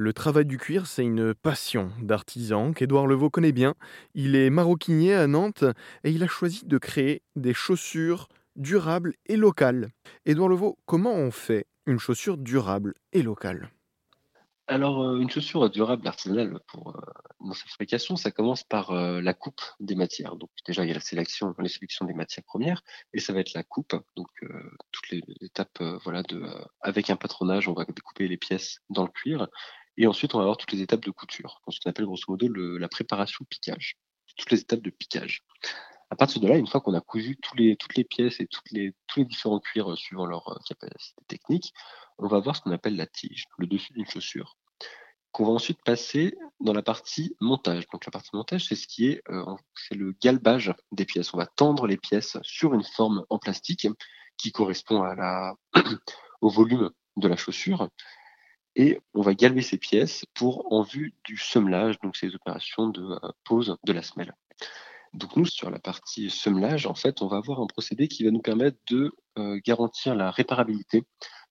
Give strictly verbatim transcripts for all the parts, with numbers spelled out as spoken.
Le travail du cuir, c'est une passion d'artisan qu'Edouard Levaux connaît bien. Il est maroquinier à Nantes et il a choisi de créer des chaussures durables et locales. Edouard Levaux, comment on fait une chaussure durable et locale ? Alors, une chaussure durable artisanale pour euh, dans sa fabrication, ça commence par euh, la coupe des matières. Donc déjà, il y a la sélection, les sélections des matières premières, et ça va être la coupe. Donc euh, toutes les étapes, euh, voilà, de euh, avec un patronage, on va découper les pièces dans le cuir, et ensuite on va avoir toutes les étapes de couture, ce qu'on appelle grosso modo le, la préparation piquage, toutes les étapes de piquage. À partir de là, une fois qu'on a cousu tous les, toutes les pièces et toutes les, tous les différents cuirs suivant leur capacité technique, on va avoir ce qu'on appelle la tige, le dessus d'une chaussure, qu'on va ensuite passer dans la partie montage. Donc la partie montage, c'est ce qui est, euh, c'est le galbage des pièces. On va tendre les pièces sur une forme en plastique qui correspond à la au volume de la chaussure. Et on va galber ces pièces pour en vue du semelage, donc ces opérations de euh, pose de la semelle. Donc nous, sur la partie semelage, en fait, on va avoir un procédé qui va nous permettre de euh, garantir la réparabilité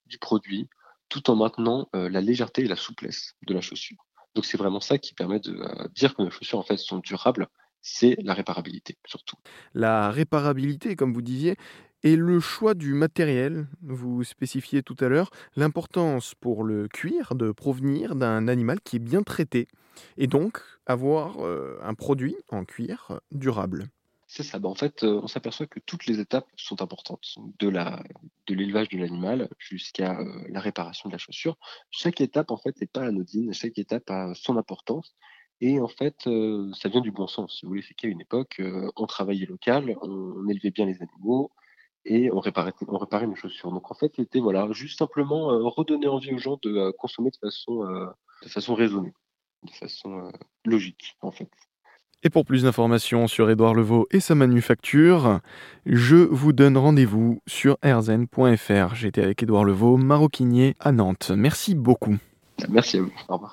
du produit tout en maintenant euh, la légèreté et la souplesse de la chaussure. Donc c'est vraiment ça qui permet de euh, dire que nos chaussures en fait sont durables, c'est la réparabilité surtout. La réparabilité, comme vous disiez, et le choix du matériel, vous spécifiez tout à l'heure l'importance pour le cuir de provenir d'un animal qui est bien traité et donc avoir euh, un produit en cuir durable. C'est ça. Ben en fait, on s'aperçoit que toutes les étapes sont importantes, de la, de l'élevage de l'animal jusqu'à euh, la réparation de la chaussure. Chaque étape, en fait, n'est pas anodine. Chaque étape a son importance. Et en fait, euh, ça vient du bon sens. Si vous voulez, c'est qu'à une époque, euh, on travaillait local, on, on élevait bien les animaux, et on réparait, on réparait nos chaussures. Donc en fait, c'était voilà, juste simplement euh, redonner envie aux gens de euh, consommer de façon, euh, de façon raisonnée, de façon euh, logique en fait. Et pour plus d'informations sur Edouard Levaux et sa manufacture, je vous donne rendez-vous sur r z n point f r. J'étais avec Edouard Levaux, maroquinier à Nantes. Merci beaucoup. Merci à vous. Au revoir.